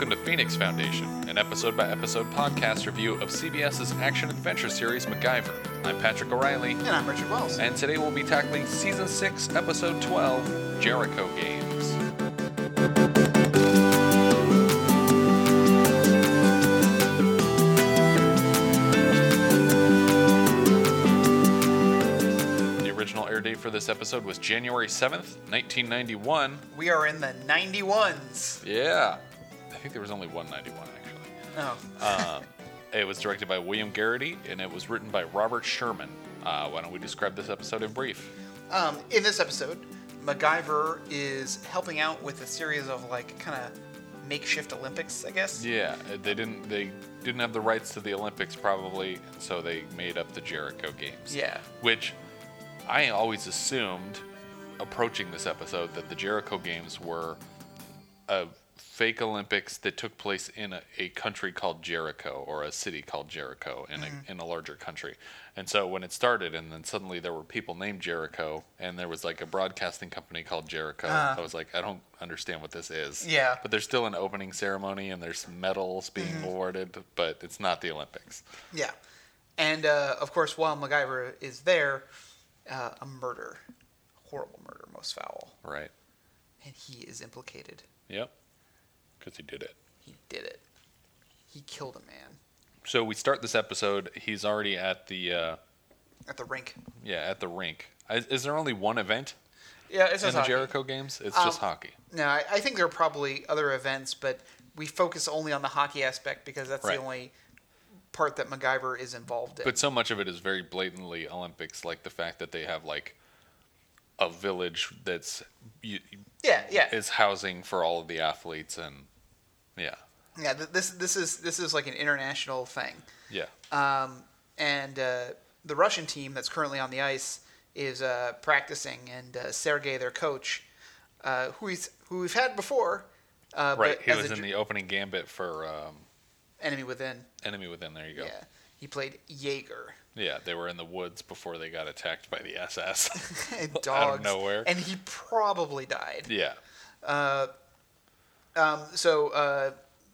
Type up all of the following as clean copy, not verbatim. Welcome to Phoenix Foundation, an episode-by-episode podcast review of CBS's action-adventure series MacGyver. I'm Patrick O'Reilly. And I'm Richard Wells. And today we'll be tackling Season 6, Episode 12, Jericho Games. The original air date for this episode was January 7th, 1991. We are in the 91s. Yeah. I think there was only 191, actually. Oh. It was directed by William Garrity, and it was written by Robert Sherman. Why don't we describe this episode in brief? In this episode, MacGyver is helping out with a series of, like, kind of makeshift Olympics, I guess? Yeah. They didn't have the rights to the Olympics, probably, so they made up the Jericho Games. Yeah. Which I always assumed, approaching this episode, that the Jericho Games were a fake Olympics that took place in a country called Jericho, or a city called Jericho in a larger country. And so when it started, and then suddenly there were people named Jericho, and there was like a broadcasting company called Jericho. I was like, I don't understand what this is. Yeah. But there's still an opening ceremony, and there's medals being awarded, but it's not the Olympics. Yeah. And of course, while MacGyver is there, a murder, horrible murder, most foul. Right. And he is implicated. Yep. Because he did it. He did it. He killed a man. So we start this episode. He's already at the... at the rink. Yeah, at the rink. Is there only one event? Yeah, it's just hockey. In the Jericho Games? It's just hockey. No, I think there are probably other events, but we focus only on the hockey aspect because that's the only part that MacGyver is involved in. But so much of it is very blatantly Olympics, like the fact that they have, like, a village that's... is housing for all of the athletes and... Yeah. Yeah. This is like an international thing. Yeah. And the Russian team that's currently on the ice is practicing, and Sergey, their coach, who we've had before. But he was in the opening gambit for Enemy Within. Enemy Within. There you go. Yeah. He played Jaeger. Yeah, they were in the woods before they got attacked by the SS. Dogs. Out of nowhere. And he probably died. Yeah. So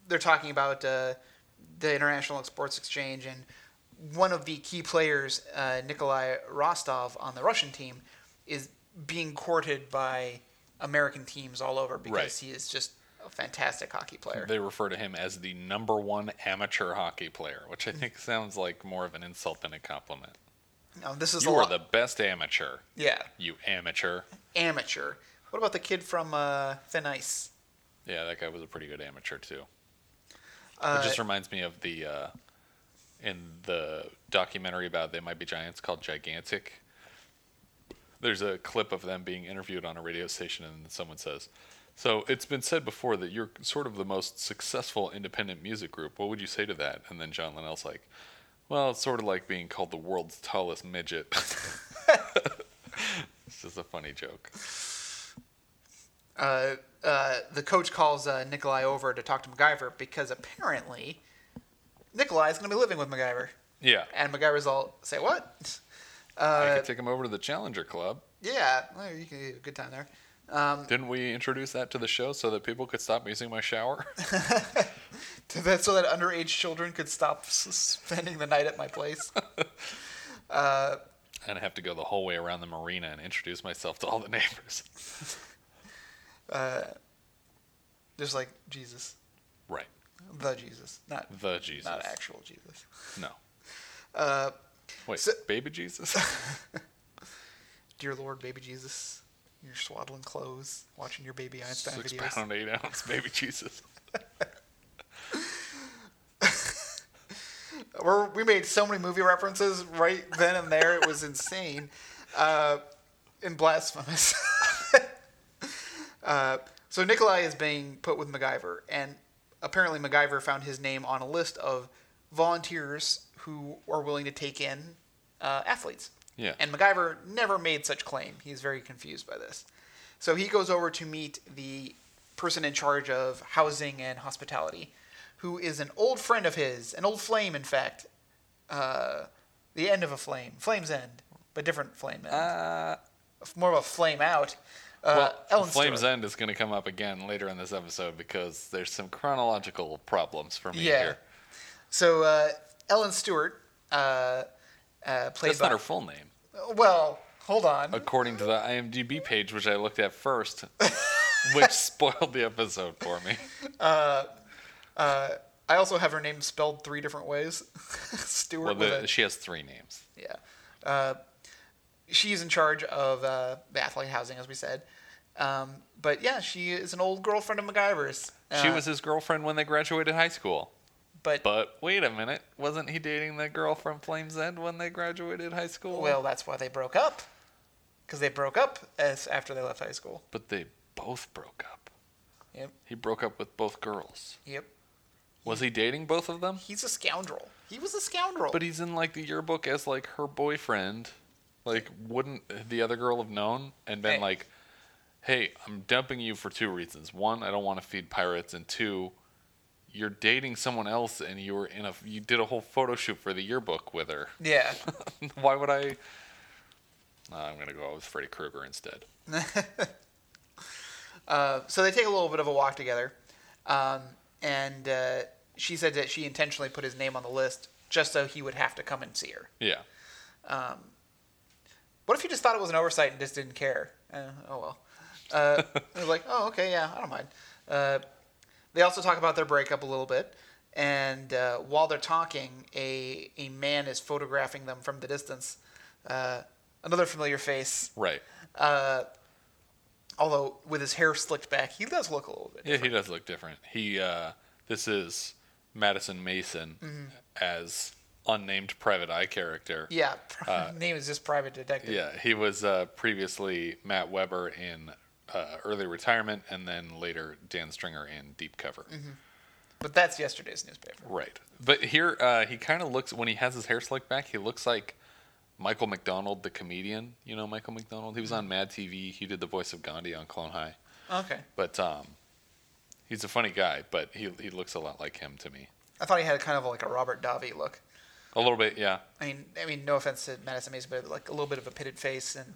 they're talking about the International Sports Exchange, and one of the key players, Nikolai Rostov, on the Russian team, is being courted by American teams all over because he is just a fantastic hockey player. They refer to him as the number one amateur hockey player, which I think sounds like more of an insult than a compliment. No, this is you are the best amateur. Yeah. You amateur. Amateur. What about the kid from Thin Ice? Yeah, that guy was a pretty good amateur, too. It just reminds me of the, in the documentary about They Might Be Giants called Gigantic, there's a clip of them being interviewed on a radio station, and someone says, "So it's been said before that you're sort of the most successful independent music group. What would you say to that?" And then John Linnell's like, "Well, it's sort of like being called the world's tallest midget." It's just a funny joke. The coach calls Nikolai over to talk to MacGyver because apparently Nikolai is going to be living with MacGyver. Yeah. And MacGyver's all, "Say what?" I could take him over to the Challenger Club. Yeah. Well, you can have a good time there. Didn't we introduce that to the show so that people could stop using my shower? So that underage children could stop spending the night at my place? And I have to go the whole way around the marina and introduce myself to all the neighbors. Just like Jesus. Right. The Jesus. Not the Jesus. Not actual Jesus. No. Baby Jesus? Dear Lord, baby Jesus. You're swaddling clothes, watching your baby Einstein 6 videos. 6 pound, 8 ounce, baby Jesus. We made so many movie references right then and there. It was insane. And blasphemous. So Nikolai is being put with MacGyver, and apparently MacGyver found his name on a list of volunteers who are willing to take in athletes. Yeah. And MacGyver never made such claim. He's very confused by this. So he goes over to meet the person in charge of housing and hospitality, who is an old friend of his, an old flame, in fact. The end of a flame. Flames End, but different flame end. More of a flame out. Ellen Stewart. Flames End is going to come up again later in this episode because there's some chronological problems for me here. So Ellen Stewart played. That's not her full name. Well, hold on. According to the IMDb page, which I looked at first, which spoiled the episode for me. I also have her name spelled three different ways. Stewart. Well, she has three names. Yeah. She's in charge of the athlete housing, as we said. But yeah, she is an old girlfriend of MacGyver's. She was his girlfriend when they graduated high school. But wait a minute. Wasn't he dating the girl from Flames End when they graduated high school? Well, that's why they broke up. Because they broke up after they left high school. But they both broke up. Yep. He broke up with both girls. Yep. Was he dating both of them? He's a scoundrel. He was a scoundrel. But he's in, like, the yearbook as, like, her boyfriend. Like, wouldn't the other girl have known and been like, hey, I'm dumping you for two reasons. One, I don't want to feed pirates. And two, you're dating someone else and you were you did a whole photo shoot for the yearbook with her. Yeah. Why would I? I'm going to go out with Freddy Krueger instead. So they take a little bit of a walk together. And she said that she intentionally put his name on the list just so he would have to come and see her. Yeah. What if you just thought it was an oversight and just didn't care? Oh, well. It was like, oh, okay, yeah, I don't mind. They also talk about their breakup a little bit. And while they're talking, a man is photographing them from the distance. Another familiar face. Right. Although with his hair slicked back, he does look a little bit different. Yeah, he does look different. This is Madison Mason as unnamed private eye character. Yeah, name is just private detective. Yeah, he was previously Matt Weber in Early Retirement and then later Dan Stringer in Deep Cover. Mm-hmm. But that's yesterday's newspaper. Right. But here he kind of looks, when he has his hair slicked back, he looks like Michael McDonald, the comedian. You know Michael McDonald? He was on Mad TV. He did the voice of Gandhi on Clone High. Okay. But he's a funny guy, but he looks a lot like him to me. I thought he had kind of like a Robert Davi look. A little bit, yeah. I mean, no offense to Madison Mason, but like a little bit of a pitted face and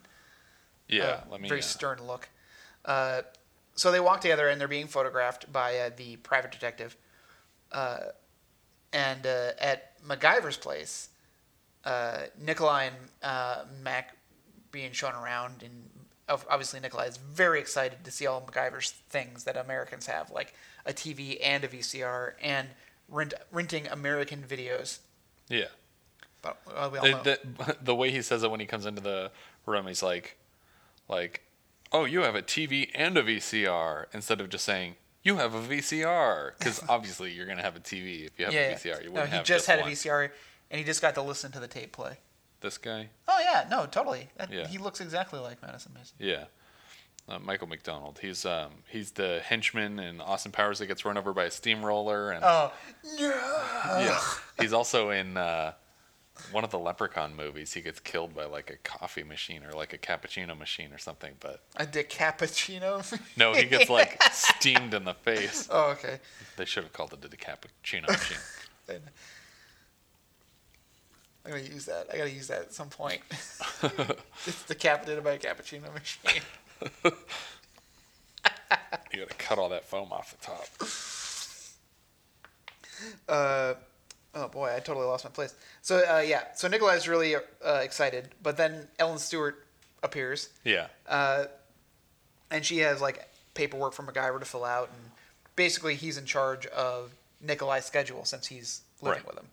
very stern look. So they walk together and they're being photographed by the private detective. And at MacGyver's place, Nikolai and Mac being shown around, and obviously Nikolai is very excited to see all MacGyver's things that Americans have, like a TV and a VCR and renting American videos. Yeah. But we all know. The way he says it when he comes into the room, he's like, oh, you have a TV and a VCR, instead of just saying, you have a VCR, because obviously you're going to have a TV if you have a VCR. He just had a VCR. And he just got to listen to the tape play. This guy? Oh, yeah. No, totally. He looks exactly like Madison Mason. Yeah. Michael McDonald. He's the henchman in Austin Powers that gets run over by a steamroller. And oh, yeah. Yeah. He's also in one of the Leprechaun movies. He gets killed by like a coffee machine or like a cappuccino machine or something. But a decappuccino? No, he gets like steamed in the face. Oh, okay. They should have called it a decappuccino machine. I'm going to use that. I got to use that at some point. It's decapitated by a cappuccino machine. You got to cut all that foam off the top. Oh, boy. I totally lost my place. So, yeah. So, Nikolai's really excited. But then Ellen Stewart appears. Yeah. And she has, like, paperwork from MacGyver to fill out. And basically, he's in charge of Nikolai's schedule since he's living with him.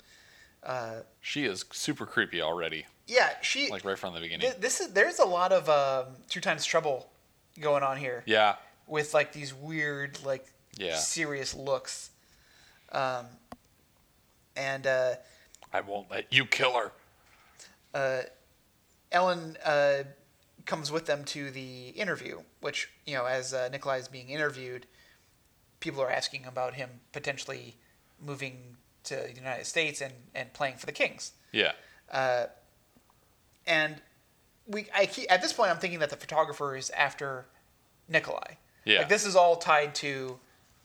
She is super creepy already. Yeah, she like right from the beginning. There's a lot of two times trouble going on here. Yeah, with like these weird serious looks. And I won't let you kill her. Ellen comes with them to the interview, which as Nikolai is being interviewed, people are asking about him potentially moving to the United States and playing for the Kings. Yeah. And at this point I'm thinking that the photographer is after Nikolai. Yeah. Like this is all tied to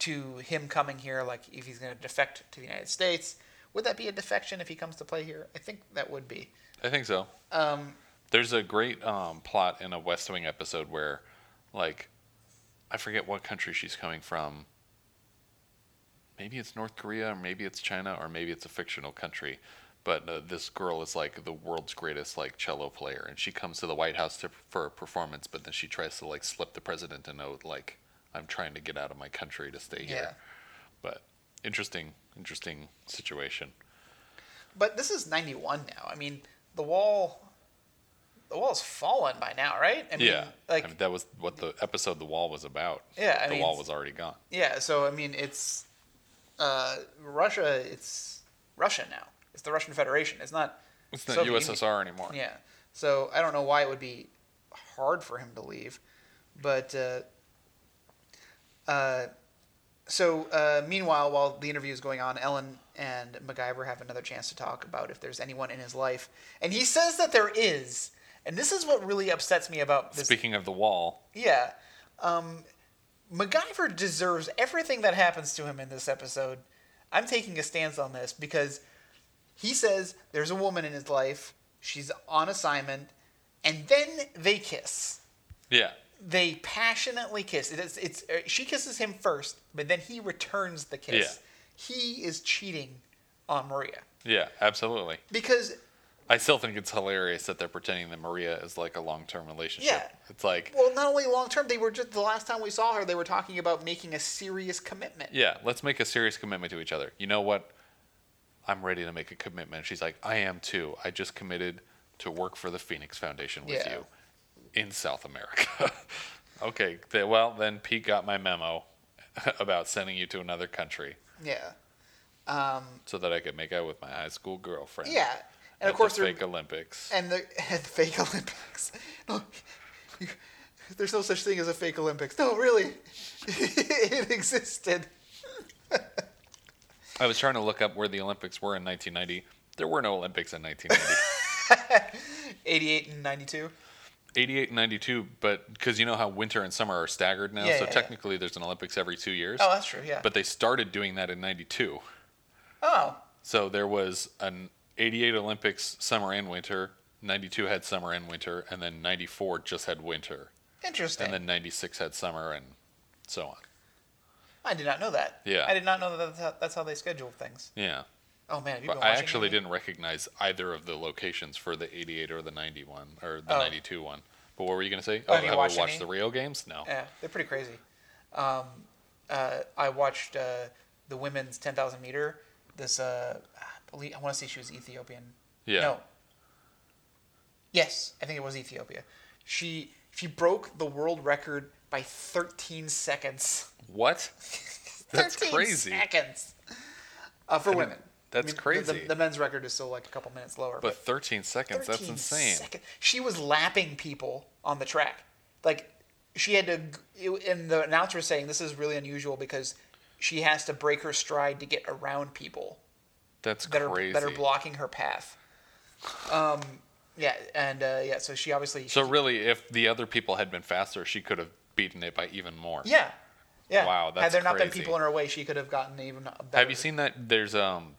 him coming here, like if he's going to defect to the United States. Would that be a defection if he comes to play here? I think that would be. I think so. There's a great plot in a West Wing episode where like, I forget what country she's coming from. Maybe it's North Korea, or maybe it's China, or maybe it's a fictional country. But this girl is like the world's greatest like cello player, and she comes to the White House for a performance. But then she tries to like slip the president a note, like, "I'm trying to get out of my country to stay here." Yeah. But interesting situation. But this is 91 now. I mean, the wall's fallen by now, right? I mean, yeah. Like, I mean, that was what the episode "The Wall" was about. Yeah, I mean, the wall was already gone. Yeah, so I mean, it's Russia. It's Russia now. It's the Russian Federation. It's not USSR anymore. Yeah. So I don't know why it would be hard for him to leave, but meanwhile, while the interview is going on, Ellen and MacGyver have another chance to talk about if there's anyone in his life, and he says that there is, and this is what really upsets me about this. Speaking of the wall. Yeah. MacGyver deserves everything that happens to him in this episode. I'm taking a stance on this because he says there's a woman in his life, she's on assignment, and then they kiss. Yeah. They passionately kiss. She kisses him first, but then he returns the kiss. Yeah. He is cheating on Maria. Yeah, absolutely. Because I still think it's hilarious that they're pretending that Maria is like a long-term relationship. Yeah. It's like, well, not only long-term, they were just, the last time we saw her, they were talking about making a serious commitment. Yeah, let's make a serious commitment to each other. You know what? I'm ready to make a commitment. She's like, I am too. I just committed to work for the Phoenix Foundation with you in South America. Okay. Well, then Pete got my memo about sending you to another country. Yeah. So that I could make out with my high school girlfriend. Yeah. And of course, the fake Olympics. No, there's no such thing as a fake Olympics. No, really. It existed. I was trying to look up where the Olympics were in 1990. There were no Olympics in 1990. 88 and 92? 88 and 92, but because you know how winter and summer are staggered now, technically there's an Olympics every 2 years. Oh, that's true, yeah. But they started doing that in 92. Oh. So there was an 88 Olympics, summer and winter, 92 had summer and winter, and then 94 just had winter. Interesting. And then 96 had summer and so on. I did not know that. Yeah. I did not know that that's how they schedule things. Yeah. Oh, man. Have you been watching? I actually didn't recognize either of the locations for the 88 or the 91 or the 92 one. But what were you going to say? Oh, have you watched the Rio Games? No. Yeah, they're pretty crazy. I watched the women's 10,000 meter. This, I want to say she was Ethiopian. Yeah. No. Yes, I think it was Ethiopia. She broke the world record by 13 seconds. What? That's 13 crazy. 13 seconds for women. That's crazy. The men's record is still like a couple minutes lower. But 13 seconds, 13 that's insane. Seconds. She was lapping people on the track. Like, she had to, and the announcer was saying this is really unusual because she has to break her stride to get around people. That's crazy. That are blocking her path. Yeah, and so she obviously. So really, if the other people had been faster, she could have beaten it by even more. Yeah. Yeah. Wow, that's crazy. Had there not been people in her way, she could have gotten even better. Have you seen that? There's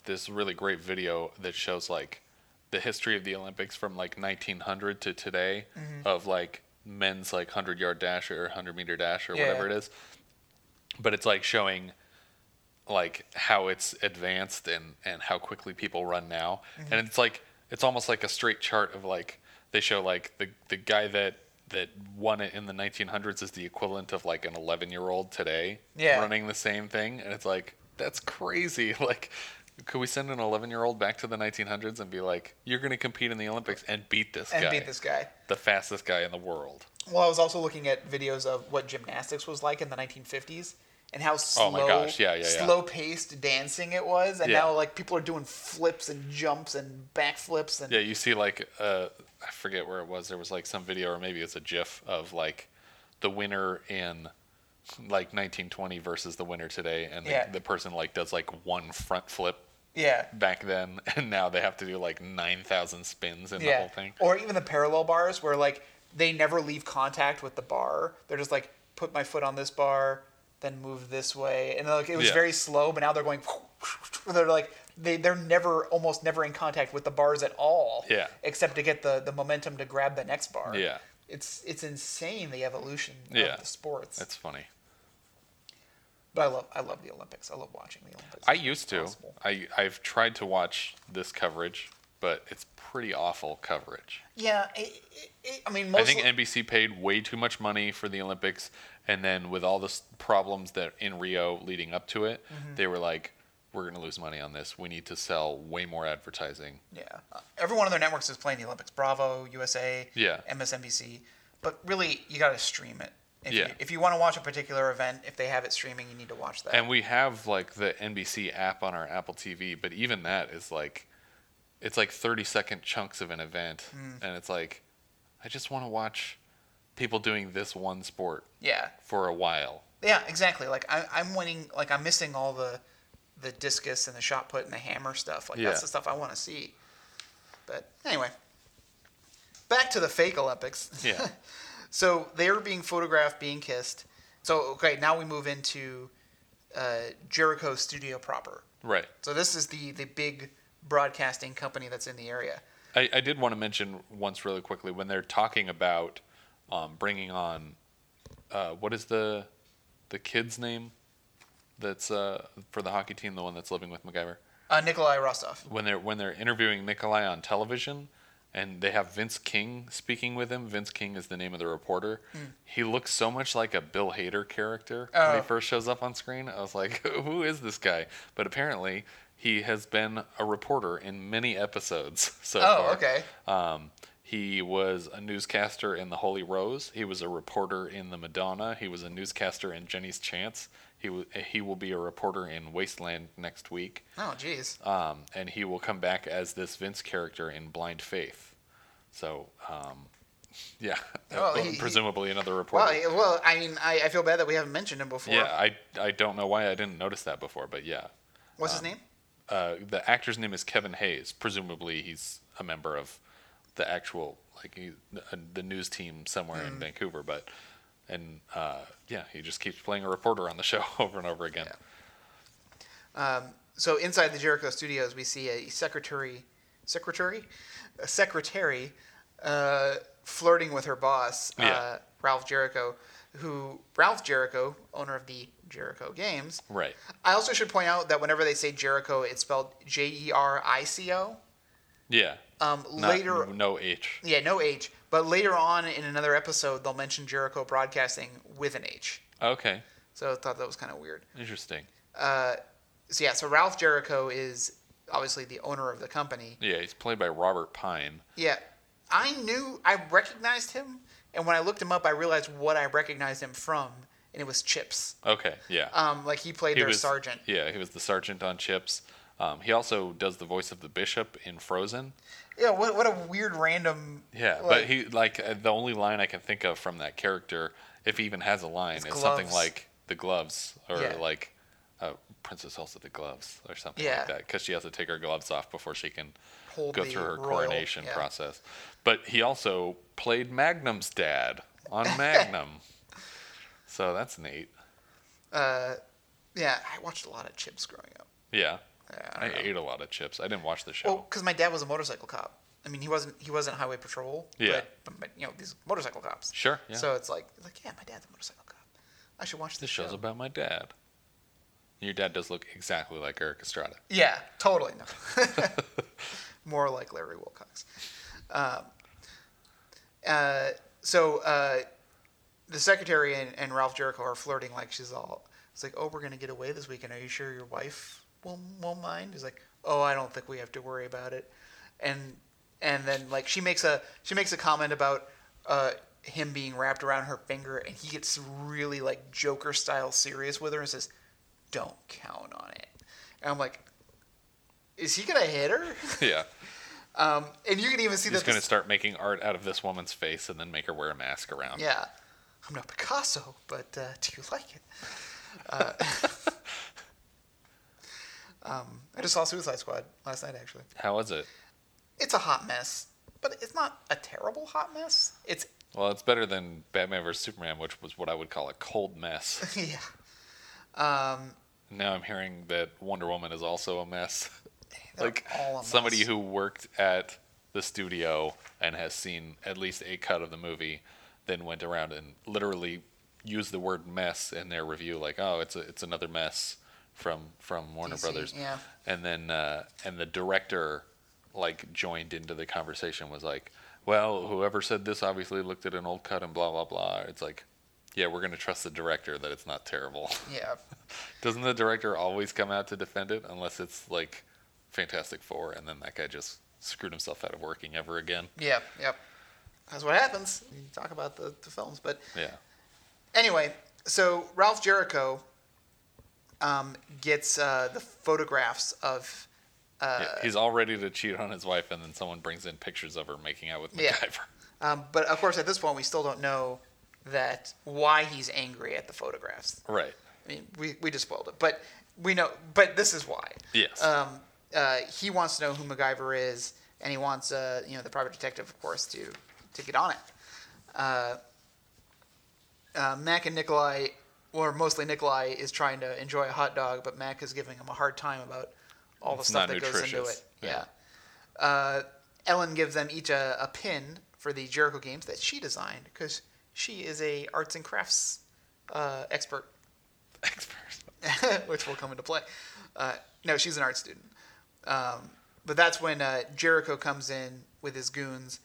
this really great video that shows like the history of the Olympics from like 1900 to today of like men's like 100-yard dash or 100-meter dash or whatever it is. But it's like showing like how it's advanced and how quickly people run now. And it's like it's almost like a straight chart of like they show like the guy that won it in the 1900s is the equivalent of like an 11-year-old today running the same thing. And it's like, that's crazy. Like, could we send an 11-year-old back to the 1900s and be like, you're going to compete in the Olympics and beat this guy, the fastest guy in the world? Well, I was also looking at videos of what gymnastics was like in the 1950s and how slow-paced dancing it was. And now like people are doing flips and jumps and backflips. And you see like, I forget where it was. There was like some video or maybe it's a GIF of like the winner in like 1920 versus the winner today. And the person like does like one front flip back then. And now they have to do like 9,000 spins in the whole thing. Or even the parallel bars where like they never leave contact with the bar. They're just like, put my foot on this bar, then move this way. And like, it was very slow, but now they're going, they're like, They're almost never in contact with the bars at all. Yeah. Except to get the momentum to grab the next bar. Yeah. It's insane, the evolution of the sports. It's funny. But I love the Olympics. I love watching the Olympics. I used to. I've tried to watch this coverage, but it's pretty awful coverage. Yeah, I think NBC paid way too much money for the Olympics, and then with all the problems that in Rio leading up to it, they were like, "We're going to lose money on this. We need to sell way more advertising." Yeah, every one of their networks is playing the Olympics: Bravo, USA, MSNBC. But really, you got to stream it. If you want to watch a particular event, if they have it streaming, you need to watch that. And we have like the NBC app on our Apple TV, but even that is like, it's like 30-second chunks of an event, and it's like, I just want to watch people doing this one sport. Yeah. For a while. Yeah, exactly. Like I'm winning. Like I'm missing all the discus and the shot put and the hammer stuff. Like that's the stuff I want to see. But anyway, back to the fake Olympics. Yeah. So they're being photographed, being kissed. So, okay, now we move into Jericho Studio proper. Right. So this is the big broadcasting company that's in the area. I did want to mention once really quickly, when they're talking about bringing on, what is the kid's name that's for the hockey team, the one that's living with MacGyver? Nikolai Rostov. When they're interviewing Nikolai on television, and they have Vince King speaking with him. Vince King is the name of the reporter. He looks so much like a Bill Hader character when he first shows up on screen. I was like, who is this guy? But apparently, he has been a reporter in many episodes so far. Oh, okay. He was a newscaster in The Holy Rose. He was a reporter in The Madonna. He was a newscaster in Jenny's Chance. He will be a reporter in Wasteland next week. Oh, jeez. And he will come back as this Vince character in Blind Faith. So, presumably another reporter. Well, I mean, I feel bad that we haven't mentioned him before. Yeah, I don't know why I didn't notice that before, but yeah. What's his name? The actor's name is Kevin Hayes. Presumably he's a member of the actual, the news team somewhere in Vancouver, but... And, he just keeps playing a reporter on the show over and over again. Yeah. So inside the Jericho Studios, we see a secretary flirting with her boss, Ralph Jericho, owner of the Jericho Games. Right. I also should point out that whenever they say Jericho, it's spelled Jerico. Yeah. Later, no H. Yeah, no H. But later on in another episode, they'll mention Jericho Broadcasting with an H. Okay. So I thought that was kind of weird. Interesting. So Ralph Jericho is obviously the owner of the company. Yeah, he's played by Robert Pine. Yeah. I recognized him, and when I looked him up, I realized what I recognized him from, and it was Chips. Okay, yeah. He played their sergeant. Yeah, he was the sergeant on Chips. He also does the voice of the bishop in Frozen. Yeah, what a weird random... Yeah, but he the only line I can think of from that character, if he even has a line, is something like the gloves, or Princess Elsa the gloves, or something like that, because she has to take her gloves off before she can go through her coronation process. But he also played Magnum's dad on Magnum. So that's neat. I watched a lot of Chips growing up. Yeah. I ate a lot of Chips. I didn't watch the show. Well, because my dad was a motorcycle cop. I mean, he wasn't highway patrol. Yeah. But these motorcycle cops. Sure. Yeah. So it's my dad's a motorcycle cop. I should watch this show. This show's about my dad. Your dad does look exactly like Eric Estrada. Yeah, totally. No. More like Larry Wilcox. The secretary and Ralph Jericho are flirting like she's all. It's like, oh, we're gonna get away this weekend. Are you sure your wife won't mind? He's like, oh, I don't think we have to worry about it. And then she makes a comment about him being wrapped around her finger, and he gets really Joker style serious with her and says, "Don't count on it." And I'm like, is he gonna hit her? Yeah. And you can even see that he's gonna start making art out of this woman's face and then make her wear a mask around. Yeah. I'm not Picasso, but do you like it? I just saw Suicide Squad last night, actually. How was it? It's a hot mess, but it's not a terrible hot mess. It's better than Batman vs. Superman, which was what I would call a cold mess. Yeah. Now I'm hearing that Wonder Woman is also a mess. They're all a mess. Somebody who worked at the studio and has seen at least a cut of the movie, then went around and literally used the word mess in their review, like, oh, it's another mess from Warner Brothers. Yeah. And then and the director like joined into the conversation, was like, well, whoever said this obviously looked at an old cut and blah blah blah. It's like, yeah, we're going to trust the director that it's not terrible. Yeah. Doesn't the director always come out to defend it, unless it's like Fantastic Four, and then that guy just screwed himself out of working ever again? Yeah, yep. That's what happens. You talk about the films, but yeah. Anyway, so Ralph Jericho gets the photographs of. He's all ready to cheat on his wife, and then someone brings in pictures of her making out with MacGyver. Yeah. But of course, at this point, we still don't know that why he's angry at the photographs. Right. I mean, we just spoiled it, but we know. But this is why. Yes. He wants to know who MacGyver is, and he wants the private detective, of course, to get on it. Mac and Nikolai, or mostly Nikolai, is trying to enjoy a hot dog, but Mac is giving him a hard time about all the stuff that goes into it. Yeah. Ellen gives them each a pin for the Jericho Games that she designed, because she is a arts and crafts expert. Which will come into play. No, she's an art student. But that's when Jericho comes in with his goons,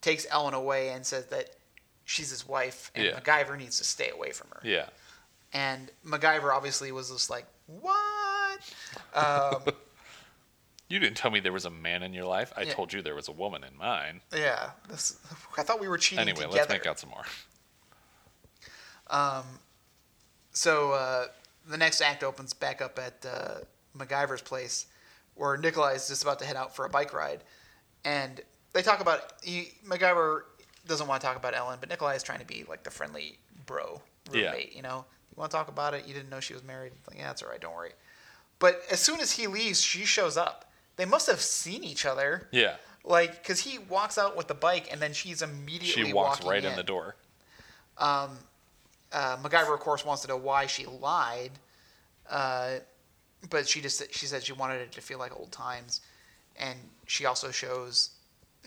takes Ellen away, and says that she's his wife, and MacGyver needs to stay away from her. Yeah. And MacGyver obviously was just like, what? You didn't tell me there was a man in your life. I told you there was a woman in mine. Yeah. I thought we were cheating together. Anyway, let's make out some more. So the next act opens back up at MacGyver's place, where Nikolai is just about to head out for a bike ride. And they talk about MacGyver doesn't want to talk about Ellen, but Nikolai is trying to be like the friendly bro roommate, you know? You want to talk about it? You didn't know she was married? Like, yeah, that's all right. Don't worry. But as soon as he leaves, she shows up. They must have seen each other. Yeah. Like, because he walks out with the bike, and then she's immediately walking right in the door. MacGyver, of course, wants to know why she lied. But she said she wanted it to feel like old times. And she also shows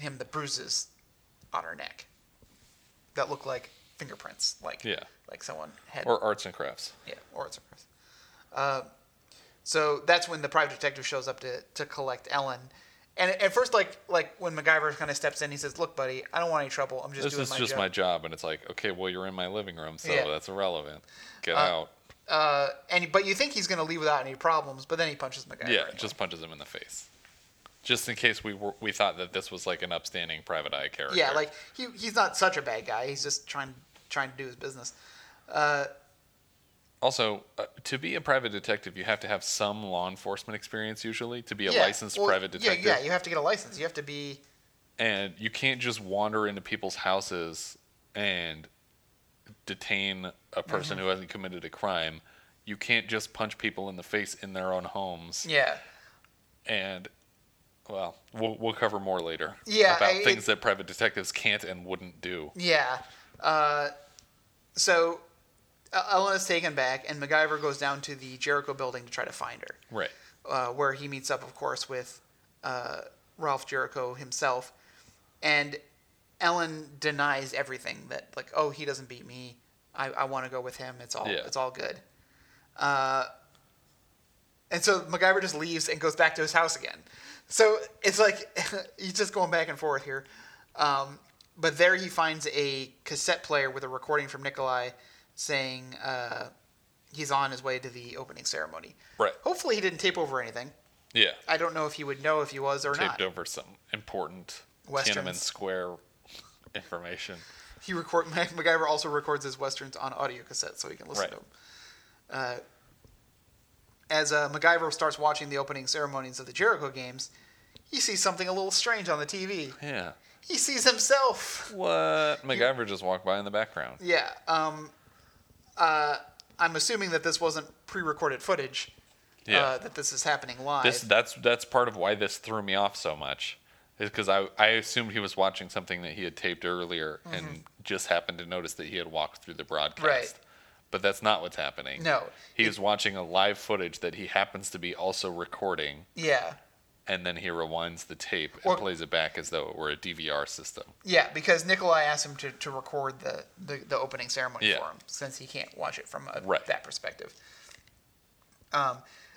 him the bruises on her neck that look like fingerprints, like someone had, or arts and crafts. Yeah, or arts and crafts. So that's when the private detective shows up to collect Ellen. And at first, like when MacGyver kind of steps in, he says, "Look, buddy, I don't want any trouble. I'm just doing my job. This is just my job." And it's like, okay, well, you're in my living room, so that's irrelevant. Get out. But you think he's going to leave without any problems, but then he punches MacGyver. Yeah, just punches him in the face. Just in case we thought that this was like an upstanding private eye character. Yeah, like he's not such a bad guy. He's just trying to do his business. Also, to be a private detective, you have to have some law enforcement experience usually to be a licensed private detective. Yeah, you have to get a license. You have to be... And you can't just wander into people's houses and detain a person who hasn't committed a crime. You can't just punch people in the face in their own homes. Yeah. And... Well, we'll cover more later about things that private detectives can't and wouldn't do. Yeah. So Ellen is taken back, and MacGyver goes down to the Jericho building to try to find her. Right. Where he meets up, of course, with Ralph Jericho himself. And Ellen denies everything, that like, oh, he doesn't beat me. I want to go with him. It's all good. And so MacGyver just leaves and goes back to his house again. So it's like he's just going back and forth here. But there he finds a cassette player with a recording from Nikolai saying he's on his way to the opening ceremony. Right. Hopefully he didn't tape over anything. Yeah. I don't know if he would know if he was or not. Taped over some important Tiananmen Square information. MacGyver also records his Westerns on audio cassette so he can listen to them. As MacGyver starts watching the opening ceremonies of the Jericho Games, he sees something a little strange on the TV. Yeah. He sees himself. What? MacGyver just walked by in the background. Yeah. I'm assuming that this wasn't pre-recorded footage. Yeah. That this is happening live. That's part of why this threw me off so much. Is because I assumed he was watching something that he had taped earlier and just happened to notice that he had walked through the broadcast. Right. But that's not what's happening. No. He's watching a live footage that he happens to be also recording. Yeah. and then he rewinds the tape and plays it back as though it were a DVR system. Yeah, because Nikolai asked him to record the opening ceremony for him, since he can't watch it from that perspective.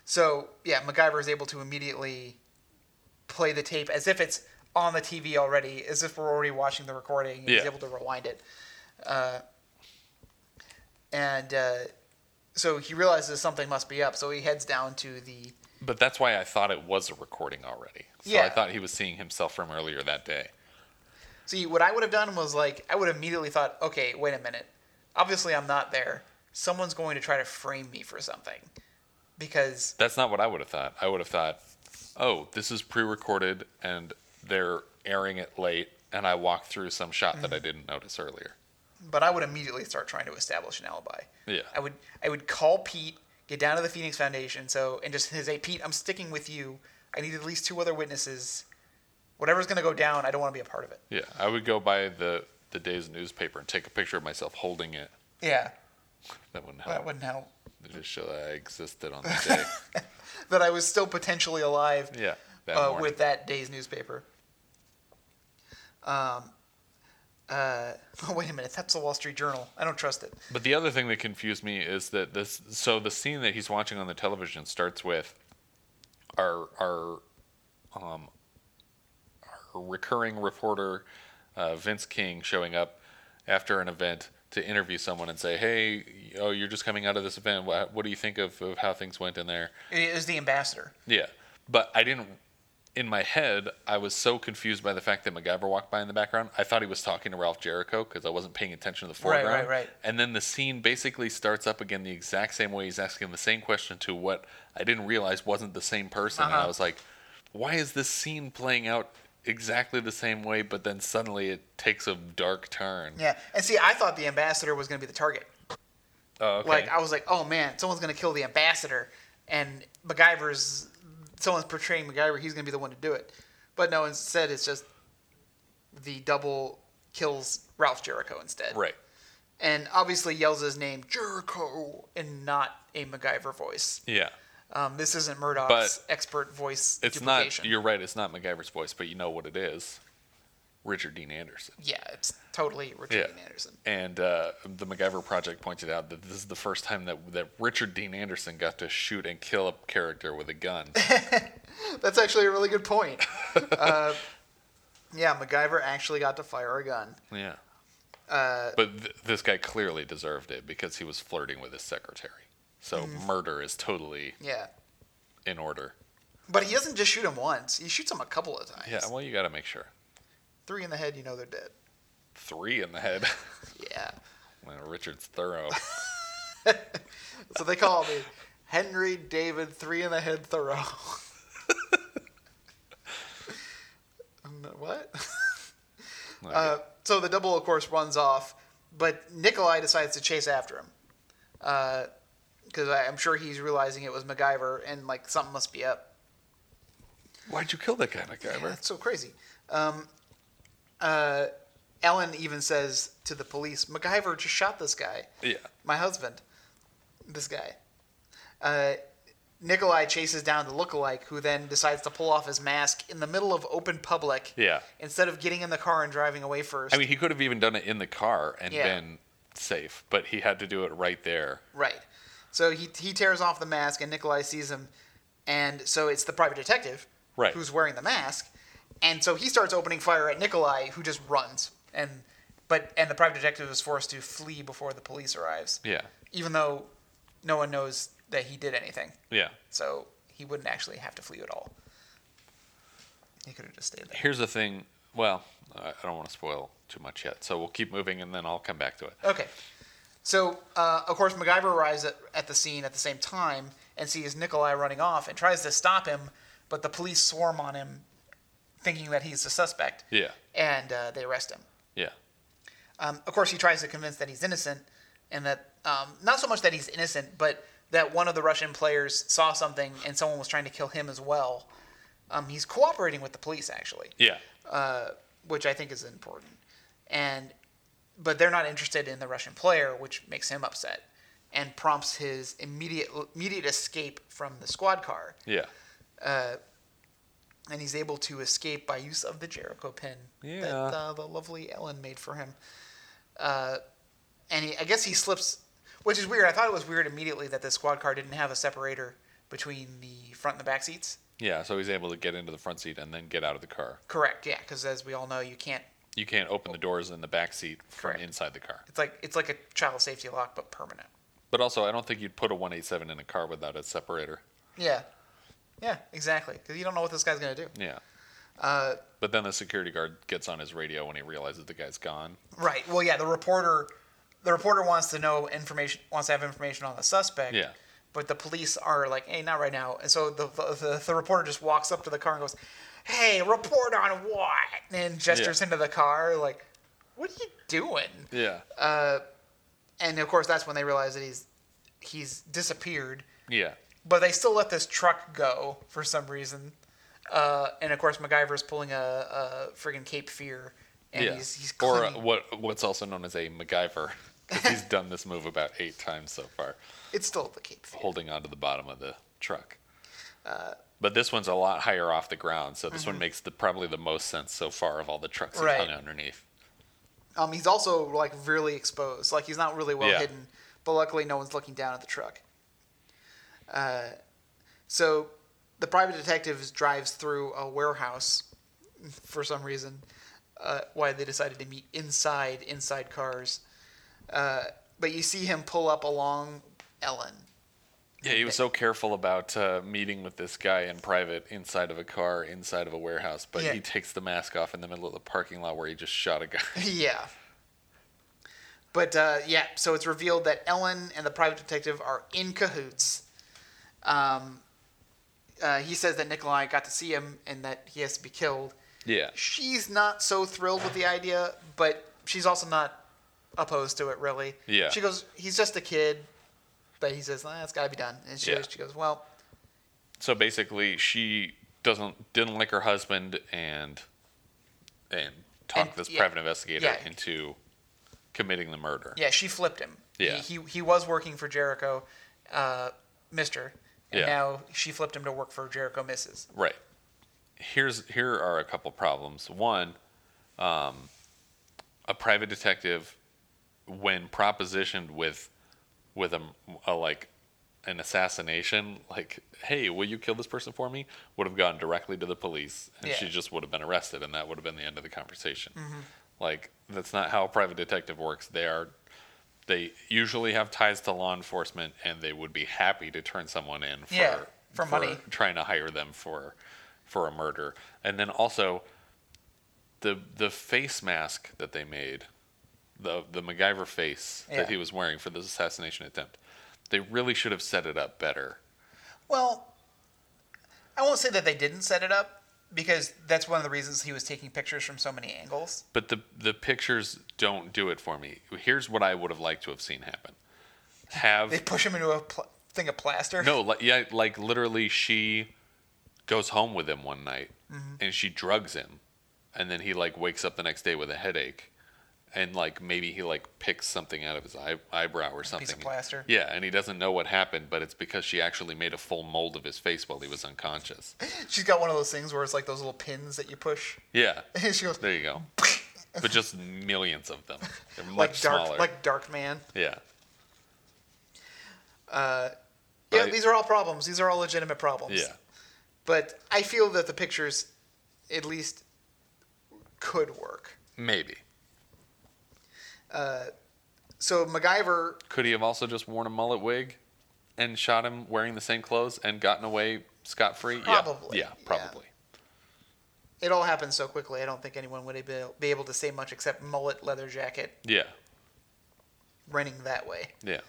So, yeah, MacGyver is able to immediately play the tape as if it's on the TV already, as if we're already watching the recording, and he's able to rewind it. So he realizes something must be up, so he heads down to the... But that's why I thought it was a recording already. So I thought he was seeing himself from earlier that day. See, what I would have done was, like, I would have immediately thought, okay, wait a minute. Obviously I'm not there. Someone's going to try to frame me for something. Because... That's not what I would have thought. I would have thought, oh, this is pre-recorded, and they're airing it late, and I walked through some shot that I didn't notice earlier. But I would immediately start trying to establish an alibi. Yeah. I would call Pete, get down to the Phoenix Foundation, and just say, Pete, I'm sticking with you. I need at least 2 other witnesses. Whatever's going to go down, I don't want to be a part of it. Yeah, I would go by the day's newspaper and take a picture of myself holding it. Yeah. That wouldn't help. That wouldn't help. Just show that I existed on the day. That I was still potentially alive with that day's newspaper. Wait a minute, that's the Wall Street Journal. I don't trust it. But the other thing that confused me is that the scene that he's watching on the television starts with our recurring reporter, Vince King, showing up after an event to interview someone and say, hey, you're just coming out of this event. What do you think of how things went in there? It was the ambassador. Yeah. But I didn't... In my head, I was so confused by the fact that MacGyver walked by in the background. I thought he was talking to Ralph Jericho because I wasn't paying attention to the foreground. Right. And then the scene basically starts up again the exact same way. He's asking the same question to what I didn't realize wasn't the same person. Uh-huh. And I was like, why is this scene playing out exactly the same way, but then suddenly it takes a dark turn? Yeah. And see, I thought the ambassador was going to be the target. Oh, okay. Like, I was like, oh, man, someone's going to kill the ambassador. And MacGyver's... Someone's portraying MacGyver, he's going to be the one to do it. But no, instead it's just the double kills Ralph Jericho instead. Right. And obviously yells his name, Jericho, and not a MacGyver voice. Yeah. This isn't Murdoch's expert voice duplication. You're right, it's not MacGyver's voice, but you know what it is. Richard Dean Anderson. Yeah, it's totally Richard Dean Anderson. And the MacGyver Project pointed out that this is the first time that Richard Dean Anderson got to shoot and kill a character with a gun. That's actually a really good point. Yeah, MacGyver actually got to fire a gun. Yeah. But this guy clearly deserved it because he was flirting with his secretary. So murder is totally in order. But he doesn't just shoot him once. He shoots him a couple of times. Yeah, well, you got to make sure. 3 in the head, you know they're dead. 3 in the head? Yeah. Well, Richard's thorough. So they call me Henry David 3 in the head Thoreau. What? Okay. So the double, of course, runs off, but Nikolai decides to chase after him. Because I'm sure he's realizing it was MacGyver and, like, something must be up. Why'd you kill that guy, MacGyver? Yeah, that's so crazy. Ellen even says to the police, MacGyver just shot this guy. Yeah. My husband. This guy. Nikolai chases down the lookalike, who then decides to pull off his mask in the middle of open public. Yeah. Instead of getting in the car and driving away first. I mean, he could have even done it in the car and been safe, but he had to do it right there. Right. So he tears off the mask and Nikolai sees him. And so it's the private detective who's wearing the mask. And so he starts opening fire at Nikolai, who just runs, and the private detective is forced to flee before the police arrives. Yeah. Even though no one knows that he did anything. Yeah. So he wouldn't actually have to flee at all. He could have just stayed there. Here's the thing. Well, I don't want to spoil too much yet, so we'll keep moving, and then I'll come back to it. Okay. So, of course, MacGyver arrives at the scene at the same time and sees Nikolai running off and tries to stop him, but the police swarm on him, thinking that he's the suspect. Yeah. And they arrest him. Yeah. Of course, he tries to convince that he's innocent, and that not so much that he's innocent, but that one of the Russian players saw something and someone was trying to kill him as well. He's cooperating with the police, actually. Yeah. Which I think is important. But they're not interested in the Russian player, which makes him upset and prompts his immediate escape from the squad car. Yeah. And he's able to escape by use of the Jericho pin that the lovely Ellen made for him. And I guess he slips, which is weird. I thought it was weird immediately that the squad car didn't have a separator between the front and the back seats. Yeah, so he's able to get into the front seat and then get out of the car. Correct, yeah, because as we all know, you can't open the doors in the back seat from inside the car. It's like a child safety lock, but permanent. But also, I don't think you'd put a 187 in a car without a separator. Yeah, exactly, because you don't know what this guy's going to do. Yeah. But then the security guard gets on his radio when he realizes the guy's gone. Right. Well, yeah, the reporter wants to have information on the suspect. Yeah. But the police are like, hey, not right now. And so the reporter just walks up to the car and goes, hey, report on what? And gestures into the car like, what are you doing? Yeah. And, of course, that's when they realize that he's disappeared. Yeah. But they still let this truck go for some reason. And, of course, MacGyver's pulling a friggin' Cape Fear. And he's clinging. Or what's also known as a MacGyver. He's done this move about 8 times so far. It's still the Cape Fear. Holding onto the bottom of the truck. But this one's a lot higher off the ground, so this one makes probably the most sense so far of all the trucks he's hung underneath. He's also like really exposed. Like he's not really well hidden, but luckily no one's looking down at the truck. So the private detective drives through a warehouse for some reason. Why they decided to meet inside cars. But you see him pull up along Ellen. Yeah, he was so careful about meeting with this guy in private inside of a car, inside of a warehouse. But he takes the mask off in the middle of the parking lot where he just shot a guy. Yeah. But, so it's revealed that Ellen and the private detective are in cahoots. He says that Nikolai got to see him and that he has to be killed. Yeah. She's not so thrilled with the idea, but she's also not opposed to it, really. Yeah. She goes, he's just a kid. But he says, it's got to be done. And she goes, well. So basically, she didn't like her husband and talked this private investigator into committing the murder. Yeah, she flipped him. Yeah. He was working for Jericho, Mr. And now she flipped him to work for Jericho, Mrs. Right. Here are a couple problems. One, a private detective, when propositioned with an assassination, like, hey, will you kill this person for me, would have gone directly to the police, and she just would have been arrested, and that would have been the end of the conversation. Mm-hmm. Like, that's not how a private detective works. They usually have ties to law enforcement, and they would be happy to turn someone in for money, trying to hire them for a murder. And then also, the face mask that they made, the MacGyver face that he was wearing for this assassination attempt. They really should have set it up better. Well, I won't say that they didn't set it up, because that's one of the reasons he was taking pictures from so many angles. But the pictures don't do it for me. Here's what I would have liked to have seen happen. They push him into a thing of plaster? No, literally she goes home with him one night, and she drugs him, and then he wakes up the next day with a headache. And, maybe he, picks something out of his eyebrow or something. A piece of plaster. Yeah, and he doesn't know what happened, but it's because she actually made a full mold of his face while he was unconscious. She's got one of those things where it's, those little pins that you push. Yeah. And she goes... There you go. But just millions of them. They're much smaller. Like Dark Man. Yeah. These are all problems. These are all legitimate problems. Yeah. But I feel that the pictures at least could work. Maybe. So MacGyver... Could he have also just worn a mullet wig and shot him wearing the same clothes and gotten away scot-free? Probably. Yeah, probably. Yeah. It all happened so quickly, I don't think anyone would be able to say much except mullet, leather jacket. Yeah. Running that way. Yeah.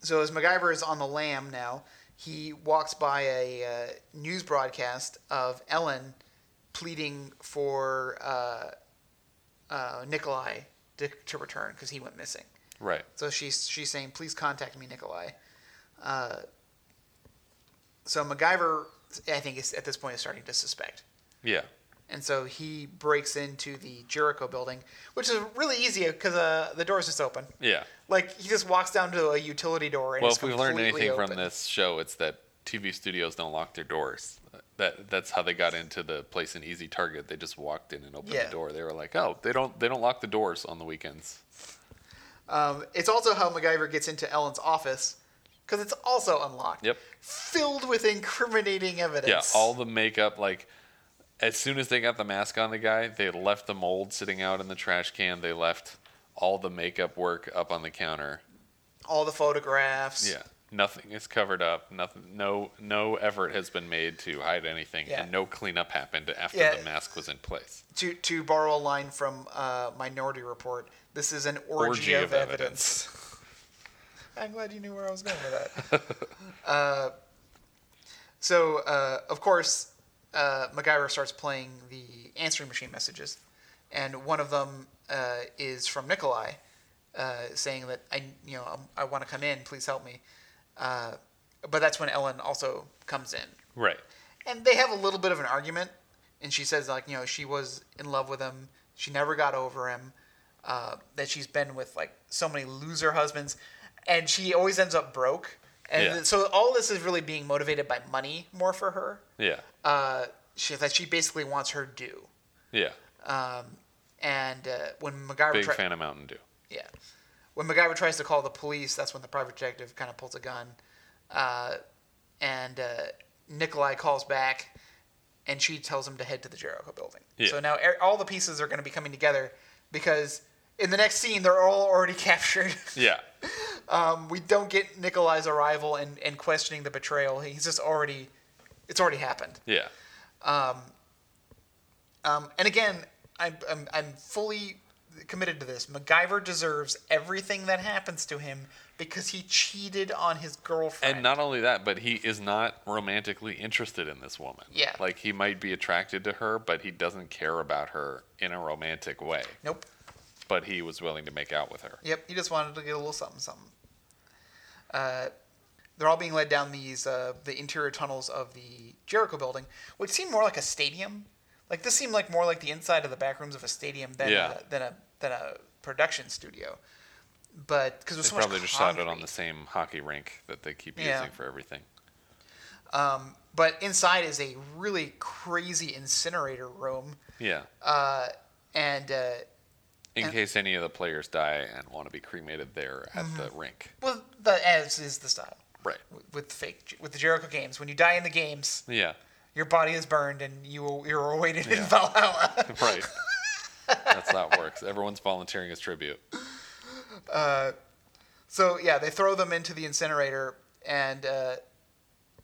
So as MacGyver is on the lam now, he walks by a news broadcast of Ellen pleading for... Nikolai to return because he went missing. Right. So she's saying, please contact me, Nikolai. So MacGyver, I think, is at this point is starting to suspect. Yeah. And so he breaks into the Jericho building, which is really easy because the door's just open. Yeah. He just walks down to a utility door and it's completely open. Well, if we've learned anything from this show, it's that TV studios don't lock their doors. That's how they got into the place in Easy Target. They just walked in and opened the door. They were like, oh, they don't lock the doors on the weekends. It's also how MacGyver gets into Ellen's office, because it's also unlocked. Yep. Filled with incriminating evidence. Yeah, all the makeup. Like, as soon as they got the mask on the guy, they left the mold sitting out in the trash can. They left all the makeup work up on the counter. All the photographs. Yeah. Nothing is covered up. Nothing. No effort has been made to hide anything, and no cleanup happened after the mask was in place. To borrow a line from Minority Report, this is an orgy of evidence. I'm glad you knew where I was going with that. Of course, MacGyver starts playing the answering machine messages, and one of them is from Nikolai, saying that I want to come in, please help me. But that's when Ellen also comes in. Right. And they have a little bit of an argument, and she says, like, she was in love with him. She never got over him, that she's been with, like, so many loser husbands, and she always ends up broke. And so all this is really being motivated by money more for her. Yeah. She basically wants her due. Yeah. When MacGyver... Big fan of Mountain Dew. Yeah. When MacGyver tries to call the police, that's when the private detective kind of pulls a gun. Nikolai calls back, and she tells him to head to the Jericho building. Yeah. So now all the pieces are going to be coming together, because in the next scene, they're all already captured. Yeah. We don't get Nikolai's arrival and questioning the betrayal. He's just already... It's already happened. Yeah. And again, I'm fully... committed to this. MacGyver deserves everything that happens to him because he cheated on his girlfriend. And not only that, but he is not romantically interested in this woman. Yeah. Like, he might be attracted to her, but he doesn't care about her in a romantic way. Nope. But he was willing to make out with her. Yep. He just wanted to get a little something, something. They're all being led down these, the interior tunnels of the Jericho building, which seemed more like a stadium. Like, this seemed like more like the inside of the back rooms of a stadium than a production studio, but because there's so much concrete. They probably just shot it on the same hockey rink that they keep using for everything. But inside is a really crazy incinerator room. Yeah. In case any of the players die and want to be cremated there at the rink. Well, as is the style. Right. With the Jericho Games, when you die in the games. Yeah. Your body is burned, and you're awaited in Valhalla. Right. That's how it works. Everyone's volunteering as tribute. They throw them into the incinerator, and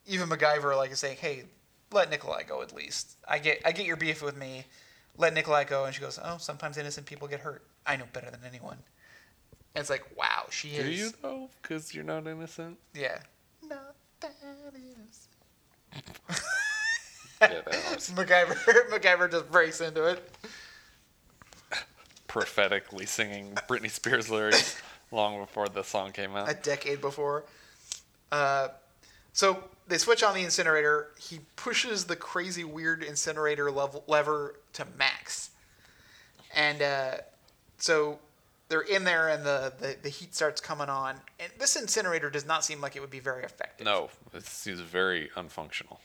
even MacGyver, like, is saying, hey, let Nikolai go at least. I get your beef with me. Let Nikolai go. And she goes, oh, sometimes innocent people get hurt. I know better than anyone. And it's like, wow, she is. Do you, though? Because you're not innocent? Yeah. Not that innocent. Yeah, MacGyver just breaks into it. Prophetically singing Britney Spears lyrics long before the song came out. A decade before. So they switch on the incinerator. He pushes the crazy, weird incinerator lever to max. And so they're in there, and the heat starts coming on. And this incinerator does not seem like it would be very effective. No, it seems very unfunctional.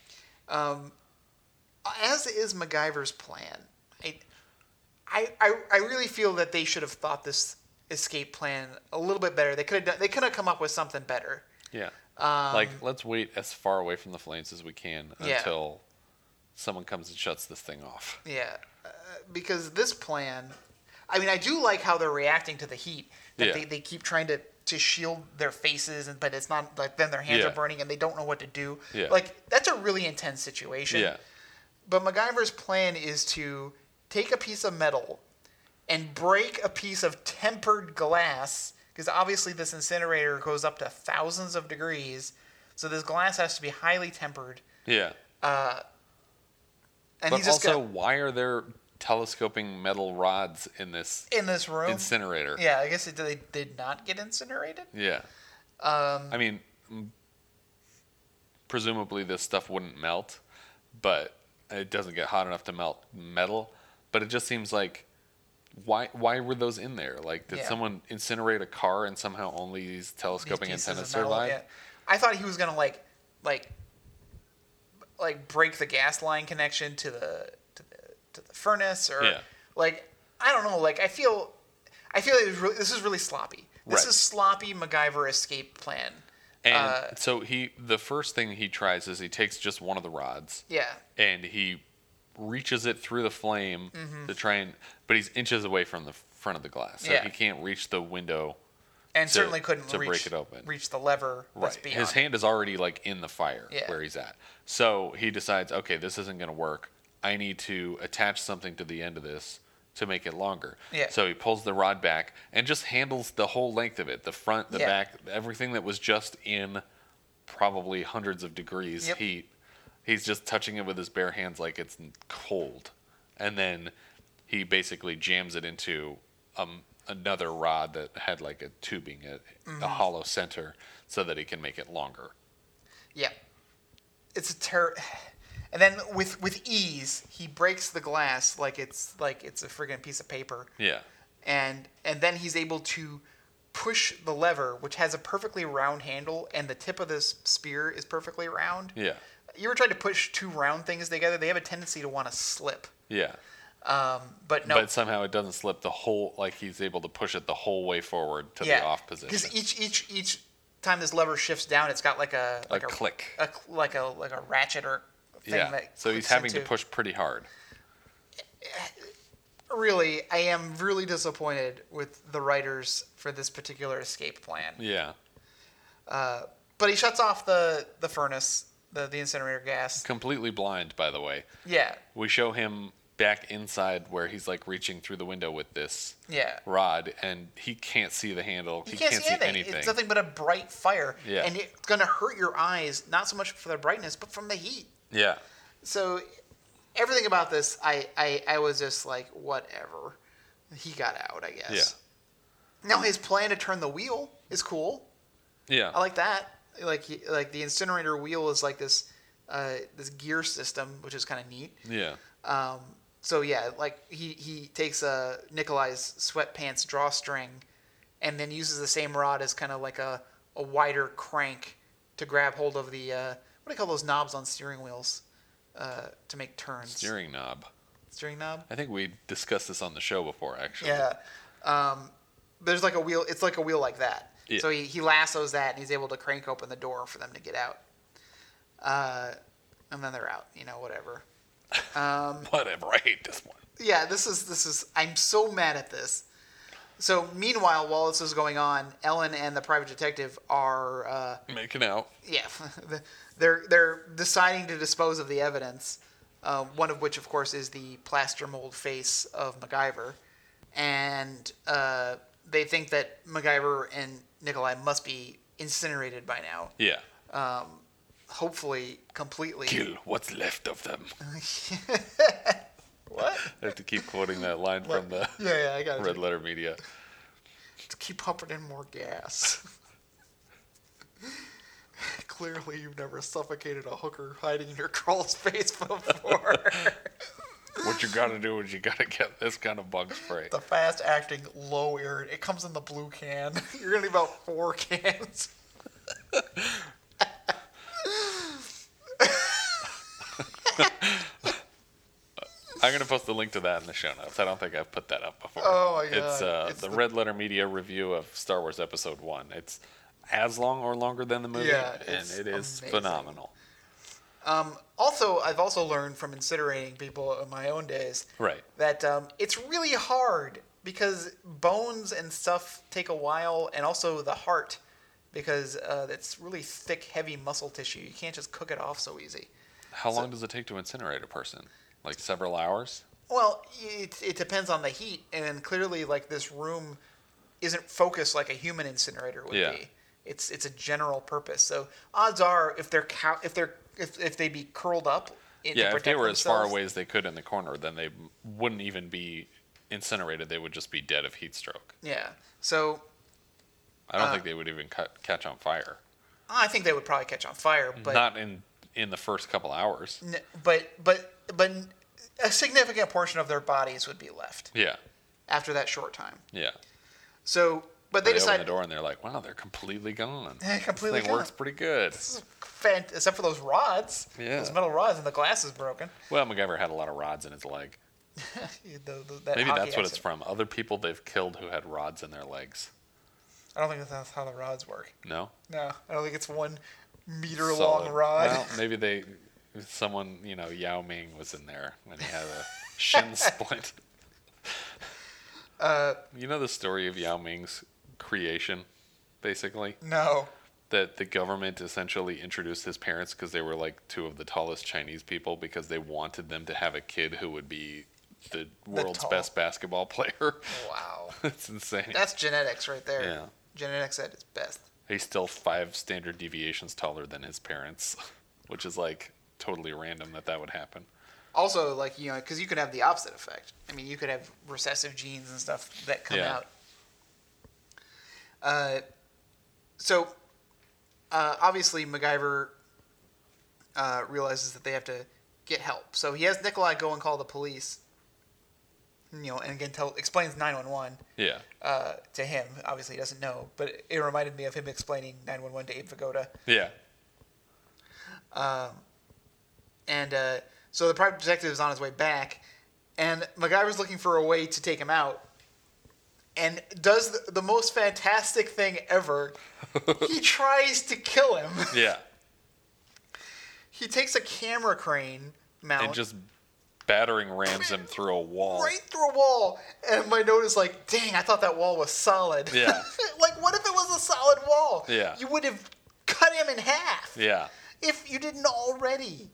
As is MacGyver's plan. I really feel that they should have thought this escape plan a little bit better. They could have come up with something better. Yeah. Let's wait as far away from the flames as we can until someone comes and shuts this thing off. Yeah. Because this plan, I mean, I do like how they're reacting to the heat. That they keep trying to shield their faces, but it's not like then their hands are burning and they don't know what to do. Yeah. Like, that's a really intense situation. Yeah. But MacGyver's plan is to take a piece of metal and break a piece of tempered glass, because obviously this incinerator goes up to thousands of degrees, so this glass has to be highly tempered. Yeah. Why are there telescoping metal rods in this room incinerator? Yeah, I guess they did not get incinerated. Yeah. I mean, presumably this stuff wouldn't melt, but it doesn't get hot enough to melt metal, but it just seems like, why were those in there? Like, did someone incinerate a car and somehow only these telescoping antennas survive? Yeah. I thought he was gonna like like break the gas line connection to the furnace, or like, I don't know. Like I feel like this is really sloppy. This is sloppy MacGyver escape plan. And so the first thing he tries is he takes just one of the rods. Yeah. And he reaches it through the flame to try and, but he's inches away from the front of the glass, so he can't reach the window. And certainly couldn't reach the lever. Right. His hand is already like in the fire where he's at. So he decides, okay, this isn't going to work. I need to attach something to the end of this to make it longer. Yeah. So he pulls the rod back and just handles the whole length of it, the front, the back, everything that was just in probably hundreds of degrees heat. He's just touching it with his bare hands like it's cold. And then he basically jams it into another rod that had like a tubing, a hollow center, so that he can make it longer. Yeah. It's and then with ease, he breaks the glass like it's a friggin' piece of paper. Yeah. And then he's able to push the lever, which has a perfectly round handle, and the tip of this spear is perfectly round. Yeah. You ever tried to push two round things together? They have a tendency to want to slip. Yeah. But no. But somehow it doesn't slip the whole. Like he's able to push it the whole way forward to the off position. Because each time this lever shifts down, it's got like a click, like a ratchet or thing that. So he's having to push pretty hard. Really, I am really disappointed with the writers for this particular escape plan. Yeah. But he shuts off the furnace, the incinerator gas. Completely blind, by the way. Yeah. We show him back inside where he's like reaching through the window with this rod, and he can't see the handle. He can't see anything. It's nothing but a bright fire. Yeah. And it's going to hurt your eyes, not so much for the brightness, but from the heat. Yeah. So everything about this, I was just like, whatever. He got out, I guess. Yeah. Now his plan to turn the wheel is cool. Yeah. I like that. Like the incinerator wheel is like this, this gear system, which is kind of neat. Yeah. So yeah, like he takes Nikolai's sweatpants drawstring, and then uses the same rod as kind of like a wider crank to grab hold of the what do you call those knobs on steering wheels to make turns? Steering knob. I think we discussed this on the show before, actually. Yeah. There's like a wheel. It's like a wheel like that. Yeah. So he lassos that, and he's able to crank open the door for them to get out. And then they're out. You know, whatever. Whatever, I hate this one. Yeah, this is I'm so mad at this. So meanwhile, while this is going on, Ellen and the private detective are making out. Yeah. They're deciding to dispose of the evidence, one of which of course is the plaster mold face of MacGyver. And they think that MacGyver and Nikolai must be incinerated by now. Yeah. Hopefully completely. Kill what's left of them. What? I have to keep quoting that line from the I got Red Letter Media. To keep pumping in more gas. Clearly you've never suffocated a hooker hiding in your crawl space before. What you gotta do is you gotta get this kind of bug spray. The fast acting, low irritant. It comes in the blue can. You're gonna need about 4 cans. I'm going to post the link to that in the show notes. I don't think I've put that up before. Oh, my God. It's the Red Letter Media review of Star Wars Episode 1. It's as long or longer than the movie, and it is amazing. Phenomenal. Also, I've also learned from incinerating people in my own days that it's really hard because bones and stuff take a while, and also the heart, because it's really thick, heavy muscle tissue. You can't just cook it off so easy. How long does it take to incinerate a person? Like several hours? Well, it depends on the heat, and clearly, like, this room isn't focused like a human incinerator would be. It's a general purpose. So odds are, if they'd be curled up, if they were themselves as far away as they could in the corner, then they wouldn't even be incinerated. They would just be dead of heat stroke. Yeah. So I don't think they would even catch on fire. I think they would probably catch on fire, but not in the first couple hours. But a significant portion of their bodies would be left. Yeah. After that short time. Yeah. So But they decide open the door and they're like, wow, they're completely gone. Completely gone. This thing works pretty good. This is except for those rods. Yeah. Those metal rods, and the glass is broken. Well, MacGyver had a lot of rods in his leg. Maybe that's what it's from. Other people they've killed who had rods in their legs. I don't think that's how the rods work. No? No. I don't think it's 1 meter long rod. Well, maybe someone, Yao Ming was in there when he had a shin splint. The story of Yao Ming's creation, basically? No. That the government essentially introduced his parents because they were like two of the tallest Chinese people because they wanted them to have a kid who would be the world's best basketball player. Wow. That's insane. That's genetics right there. Yeah. Genetics at its best. He's still 5 standard deviations taller than his parents, which is like totally random that would happen. Also, because you could have the opposite effect. I mean, you could have recessive genes and stuff that come out. So, obviously, MacGyver realizes that they have to get help. So he has Nikolai go and call the police. And again, explains 911. Yeah. To him, obviously he doesn't know, but it reminded me of him explaining 911 to Abe Vigoda. Yeah. So the private detective is on his way back, and MacGyver's looking for a way to take him out, and does the most fantastic thing ever. He tries to kill him. Yeah. He takes a camera crane mount. And just battering rams him through a wall. Right through a wall. And my note is like, dang, I thought that wall was solid. Yeah. Like, what if it was a solid wall? Yeah. You would have cut him in half. Yeah. If you didn't already.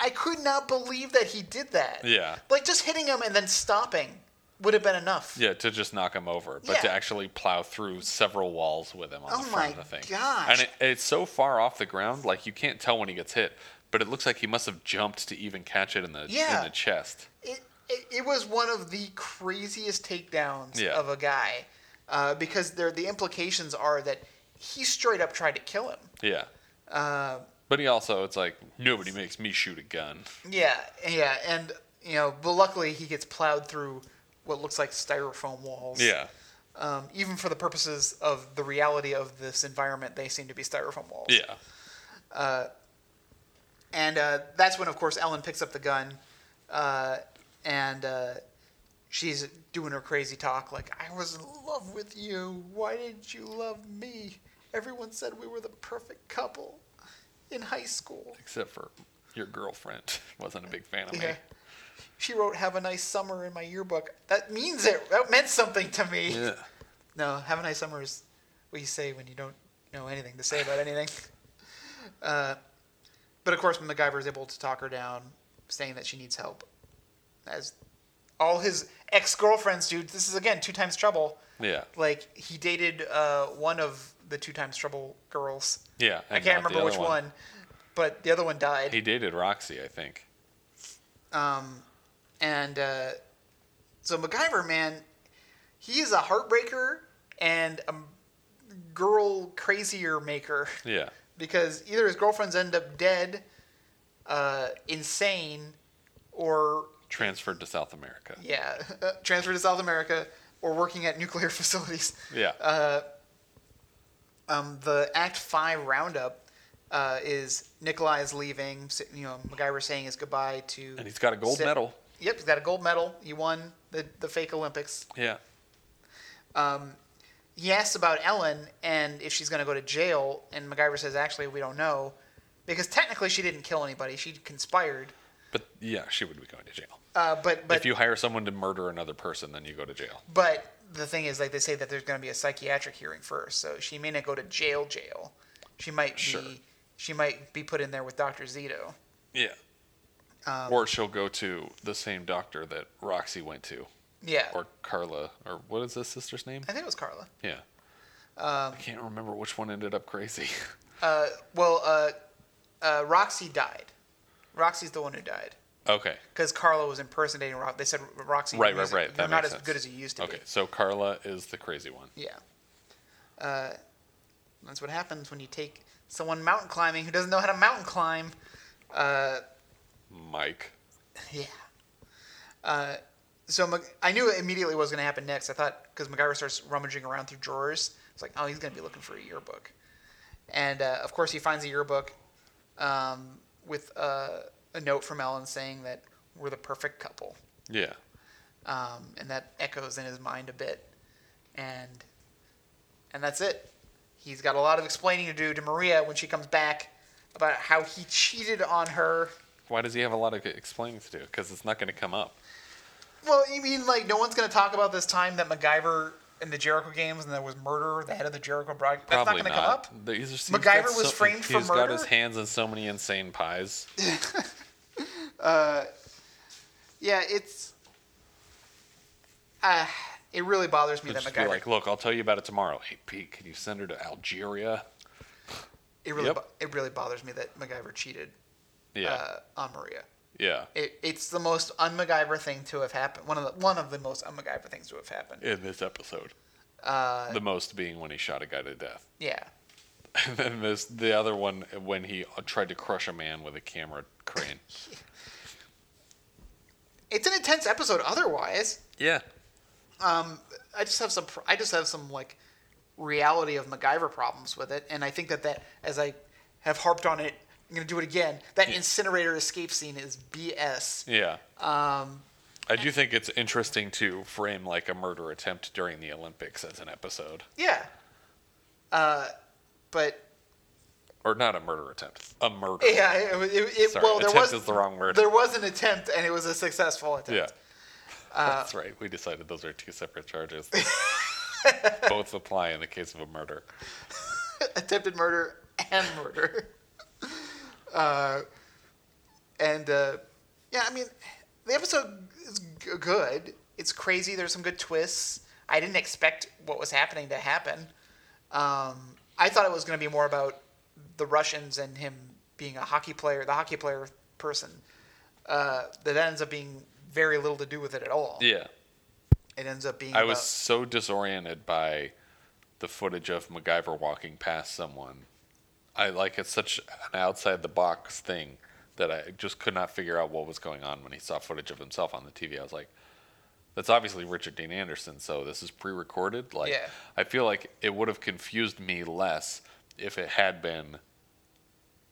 I could not believe that he did that. Yeah. Like, just hitting him and then stopping would have been enough. Yeah, to just knock him over. But to actually plow through several walls with him on the front of the thing. Oh, my gosh. And it's so far off the ground, like, you can't tell when he gets hit. But it looks like he must have jumped to even catch it in the chest. It was one of the craziest takedowns of a guy. Because the implications are that he straight up tried to kill him. Yeah. But he also, it's like, nobody makes me shoot a gun. Yeah, and, but luckily he gets plowed through what looks like styrofoam walls. Yeah. Even for the purposes of the reality of this environment, they seem to be styrofoam walls. Yeah. And that's when, of course, Ellen picks up the gun, and she's doing her crazy talk, like, I was in love with you. Why didn't you love me? Everyone said we were the perfect couple. In high school. Except for your girlfriend. Wasn't a big fan of me. She wrote, have a nice summer in my yearbook. That means it. That meant something to me. Yeah. No, have a nice summer is what you say when you don't know anything to say about anything. But, of course, MacGyver is able to talk her down, saying that she needs help. As all his ex-girlfriends do. This is, again, 2 times trouble. Yeah. Like, he dated one of the 2 times trouble girls. Yeah, I can't remember which one, but the other one died. He dated Roxy, I think. So MacGyver, man, he is a heartbreaker and a girl crazier maker. Yeah. Because either his girlfriends end up dead, insane, or transferred to South America. Yeah, transferred to South America or working at nuclear facilities. Yeah. The Act 5 roundup is Nikolai is leaving. MacGyver saying his goodbye to. And he's got a gold medal. Yep, he's got a gold medal. He won the fake Olympics. Yeah. He asks about Ellen and if she's going to go to jail, and MacGyver says, actually, we don't know, because technically she didn't kill anybody. She conspired. But yeah, she would be going to jail. But if you hire someone to murder another person, then you go to jail. But the thing is, like, they say that there's going to be a psychiatric hearing first, so she may not go to jail. She might be put in there with Dr. Zito. Yeah. Or she'll go to the same doctor that Roxy went to. Yeah. Or Carla, or what is this sister's name? I think it was Carla. Yeah. I can't remember which one ended up crazy. Roxy died. Roxy's the one who died. Okay. Because Carla was impersonating Roxy. They said Roxy was not as good as you used to be. Okay, so Carla is the crazy one. Yeah. That's what happens when you take someone mountain climbing who doesn't know how to mountain climb. Mike. Yeah. So I knew immediately what was going to happen next. I thought, because MacGyver starts rummaging around through drawers, it's like, oh, he's going to be looking for a yearbook. And, of course, he finds a yearbook with a note from Ellen saying that we're the perfect couple. Yeah. And that echoes in his mind a bit. And that's it. He's got a lot of explaining to do to Maria when she comes back about how he cheated on her. Why does he have a lot of explaining to do? Because it's not going to come up. Well, you mean like no one's going to talk about this time that MacGyver in the Jericho Games and there was murder, the head of the Jericho broadcast? That's not going to come up. MacGyver was framed for murder? He's got his hands in so many insane pies. Yeah, it's... it really bothers me that MacGyver... Be like, look, I'll tell you about it tomorrow. Hey, Pete, can you send her to Algeria? It really bothers me that MacGyver cheated on Maria. Yeah. It's the most un-MacGyver thing to have happened. One of the most un-MacGyver things to have happened. In this episode. The most being when he shot a guy to death. Yeah. And then the other one when he tried to crush a man with a camera crane. It's an intense episode otherwise. Yeah. I just have some like reality of MacGyver problems with it, and I think that as I have harped on it, I'm gonna do it again. That incinerator escape scene is BS. Yeah. I do think it's interesting to frame like a murder attempt during the Olympics as an episode. Yeah. But. Or not a murder attempt. A murder. Yeah. Sorry, well, there was. Attempt is the wrong word. There was an attempt, and it was a successful attempt. Yeah. That's right. We decided those are two separate charges. Both apply in the case of a murder. Attempted murder and murder. Yeah, I mean, the episode is good. It's crazy. There's some good twists. I didn't expect what was happening to happen. I thought it was going to be more about the Russians and him being a hockey player, the hockey player person. That ends up being... very little to do with it at all. Yeah. It ends up being... I was so disoriented by the footage of MacGyver walking past someone. It's such an outside-the-box thing that I just could not figure out what was going on when he saw footage of himself on the TV. I was like, that's obviously Richard Dean Anderson, so this is pre-recorded? Yeah. I feel like it would have confused me less if it had been...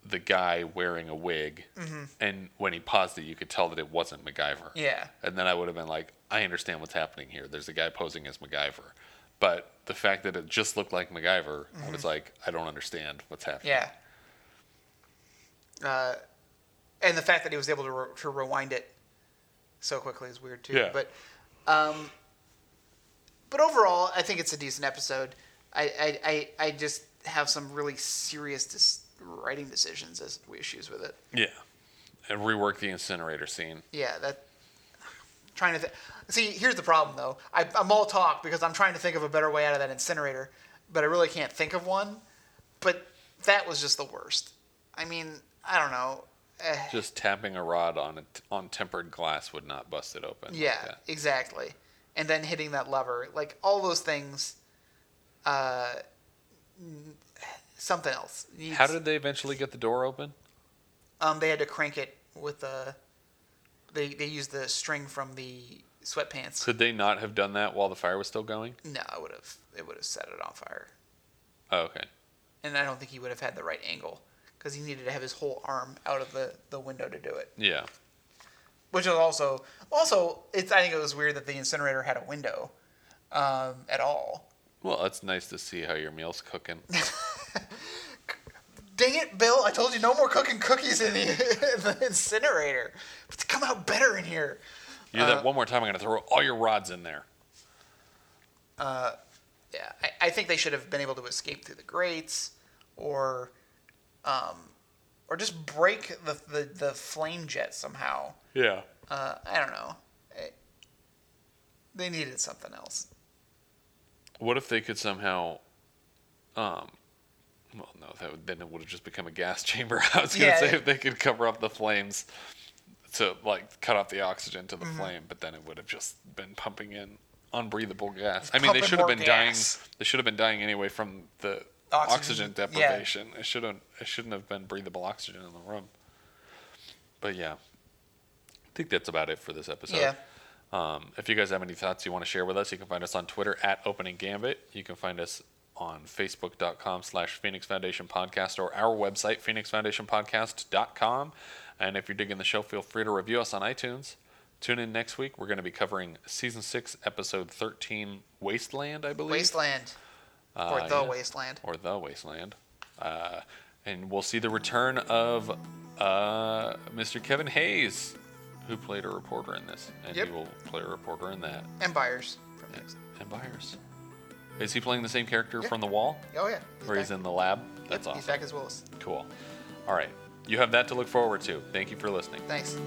the guy wearing a wig, mm-hmm. and when he paused it, you could tell that it wasn't MacGyver. Yeah. And then I would have been like, I understand what's happening here. There's a guy posing as MacGyver. But the fact that it just looked like MacGyver, mm-hmm. I was like, I don't understand what's happening. Yeah. And the fact that he was able to rewind it so quickly is weird, too. Yeah. But overall, I think it's a decent episode. I just have some really serious writing decisions as issues with it. Yeah. And rework the incinerator scene. Yeah, that... Trying to... See, here's the problem, though. I'm all talk because I'm trying to think of a better way out of that incinerator, but I really can't think of one. But that was just the worst. I mean, I don't know. Just tapping a rod on tempered glass would not bust it open. Yeah, like exactly. And then hitting that lever. Like, all those things... something else. How did they eventually get the door open? They had to crank it with a... They used the string from the sweatpants. Could they not have done that while the fire was still going? No, it would have set it on fire. Oh, okay. And I don't think he would have had the right angle because he needed to have his whole arm out of the window to do it. Yeah. Which is also I think it was weird that the incinerator had a window at all. Well, it's nice to see how your meal's cooking. Dang it, Bill. I told you no more cooking cookies in the incinerator. It's come out better in here. You do that one more time, I'm going to throw all your rods in there. Yeah, I think they should have been able to escape through the grates or just break the flame jet somehow. Yeah. I don't know. They needed something else. What if they could somehow... Well, no, then it would have just become a gas chamber. I was going to say if they could cover up the flames to, like, cut off the oxygen to the mm-hmm. flame, but then it would have just been pumping in unbreathable gas. I mean, they should have been dying. They should have been dying anyway from the oxygen deprivation. Yeah. It shouldn't have been breathable oxygen in the room. But, yeah. I think that's about it for this episode. Yeah. If you guys have any thoughts you want to share with us, you can find us on Twitter at Opening Gambit. You can find us on Facebook.com/Phoenix Foundation Podcast or our website, PhoenixFoundationPodcast.com. And if you're digging the show, feel free to review us on iTunes. Tune in next week. We're going to be covering Season 6, Episode 13, Wasteland, I believe. Wasteland. Or The Wasteland. And we'll see the return of Mr. Kevin Hayes, who played a reporter in this. And he will play a reporter in that. And Byers. And Byers. Is he playing the same character from The Wall? Oh, yeah. Where he's in the lab? That's awesome. He's back as Willis. Cool. All right. You have that to look forward to. Thank you for listening. Thanks.